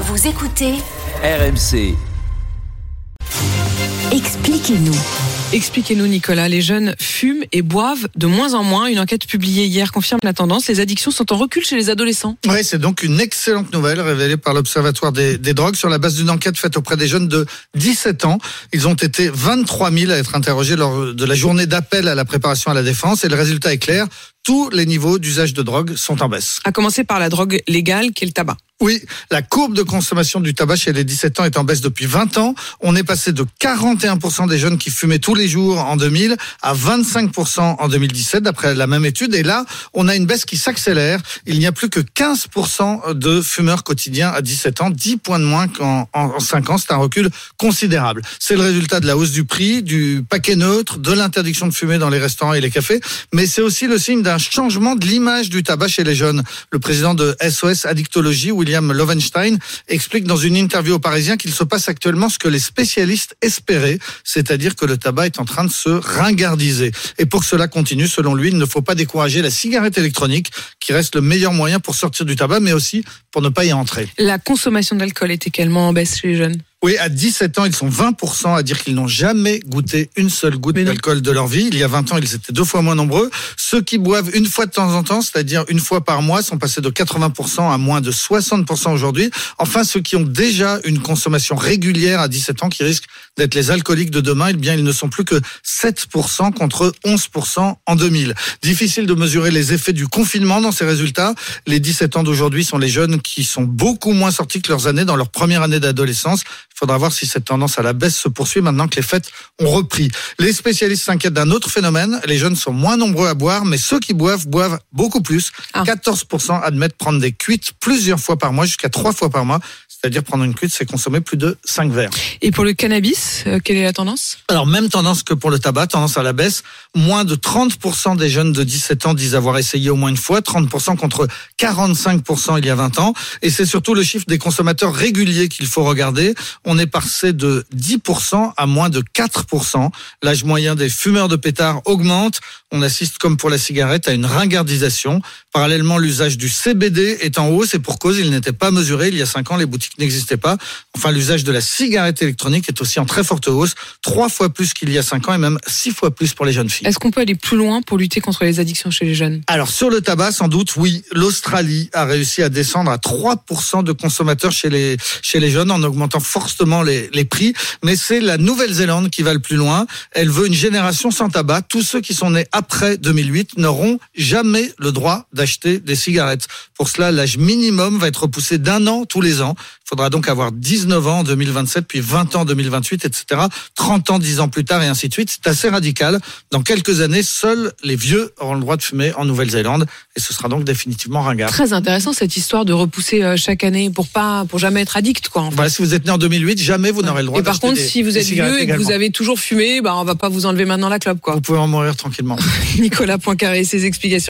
Vous écoutez RMC. Expliquez-nous, Nicolas, les jeunes fument et boivent de moins en moins. Une enquête publiée hier confirme la tendance. Les addictions sont en recul chez les adolescents. Oui, c'est donc une excellente nouvelle révélée par l'Observatoire des drogues sur la base d'une enquête faite auprès des jeunes de 17 ans. Ils ont été 23 000 à être interrogés lors de la journée d'appel à la préparation à la défense. Et le résultat est clair, tous les niveaux d'usage de drogue sont en baisse. À commencer par la drogue légale qui est le tabac. Oui, la courbe de consommation du tabac chez les 17 ans est en baisse depuis 20 ans. On est passé de 41% des jeunes qui fumaient tous les jours en 2000 à 25% en 2017, d'après la même étude. Et là, on a une baisse qui s'accélère. Il n'y a plus que 15% de fumeurs quotidiens à 17 ans, 10 points de moins qu'en 5 ans. C'est un recul considérable. C'est le résultat de la hausse du prix, du paquet neutre, de l'interdiction de fumer dans les restaurants et les cafés. Mais c'est aussi le signe d'un changement de l'image du tabac chez les jeunes. Le président de SOS Addictologie, William Lowenstein, explique dans une interview au Parisien qu'il se passe actuellement ce que les spécialistes espéraient, c'est-à-dire que le tabac est en train de se ringardiser. Et pour que cela continue, selon lui, il ne faut pas décourager la cigarette électronique, qui reste le meilleur moyen pour sortir du tabac, mais aussi pour ne pas y entrer. La consommation d'alcool est également en baisse chez les jeunes. Oui, à 17 ans, ils sont 20% à dire qu'ils n'ont jamais goûté une seule goutte d'alcool de leur vie. Il y a 20 ans, ils étaient 2 fois moins nombreux. Ceux qui boivent une fois de temps en temps, c'est-à-dire une fois par mois, sont passés de 80% à moins de 60% aujourd'hui. Enfin, ceux qui ont déjà une consommation régulière à 17 ans, qui risquent d'être les alcooliques de demain, eh bien, ils ne sont plus que 7% contre 11% en 2000. Difficile de mesurer les effets du confinement dans ces résultats. Les 17 ans d'aujourd'hui sont les jeunes qui sont beaucoup moins sortis que leurs années dans leur première année d'adolescence. Il faudra voir si cette tendance à la baisse se poursuit maintenant que les fêtes ont repris. Les spécialistes s'inquiètent d'un autre phénomène. Les jeunes sont moins nombreux à boire, mais ceux qui boivent, boivent beaucoup plus. 14% admettent prendre des cuites plusieurs fois par mois, jusqu'à 3 fois par mois. C'est-à-dire prendre une cuite, c'est consommer plus de 5 verres. Et pour le cannabis, quelle est la tendance ? Alors, même tendance que pour le tabac, tendance à la baisse. Moins de 30% des jeunes de 17 ans disent avoir essayé au moins une fois, 30% contre 45% il y a 20 ans. Et c'est surtout le chiffre des consommateurs réguliers qu'il faut regarder. On est passé de 10% à moins de 4%. L'âge moyen des fumeurs de pétards augmente. On assiste, comme pour la cigarette, à une ringardisation. Parallèlement, l'usage du CBD est en hausse et pour cause, il n'était pas mesuré. Il y a 5 ans, les boutiques n'existait pas. Enfin, l'usage de la cigarette électronique est aussi en très forte hausse, 3 fois plus qu'il y a 5 ans et même 6 fois plus pour les jeunes filles. Est-ce qu'on peut aller plus loin pour lutter contre les addictions chez les jeunes ? Alors, sur le tabac, sans doute, oui. L'Australie a réussi à descendre à 3% de consommateurs chez les jeunes en augmentant fortement les prix. Mais c'est la Nouvelle-Zélande qui va le plus loin. Elle veut une génération sans tabac. Tous ceux qui sont nés après 2008 n'auront jamais le droit d'acheter des cigarettes. Pour cela, l'âge minimum va être repoussé d'1 an tous les ans. Il faudra donc avoir 19 ans en 2027, puis 20 ans en 2028, etc. 30 ans, 10 ans plus tard, et ainsi de suite. C'est assez radical. Dans quelques années, seuls les vieux auront le droit de fumer en Nouvelle-Zélande. Et ce sera donc définitivement ringard. Très intéressant, cette histoire de repousser chaque année pour jamais être addict, quoi. En fait. Bah, si vous êtes né en 2008, jamais vous n'aurez le droit d'acheter des cigarettes. Et par contre, si vous êtes vieux et que vous avez toujours fumé, on va pas vous enlever maintenant la clope, quoi. Vous pouvez en mourir tranquillement. Nicolas Poincaré, ses explications.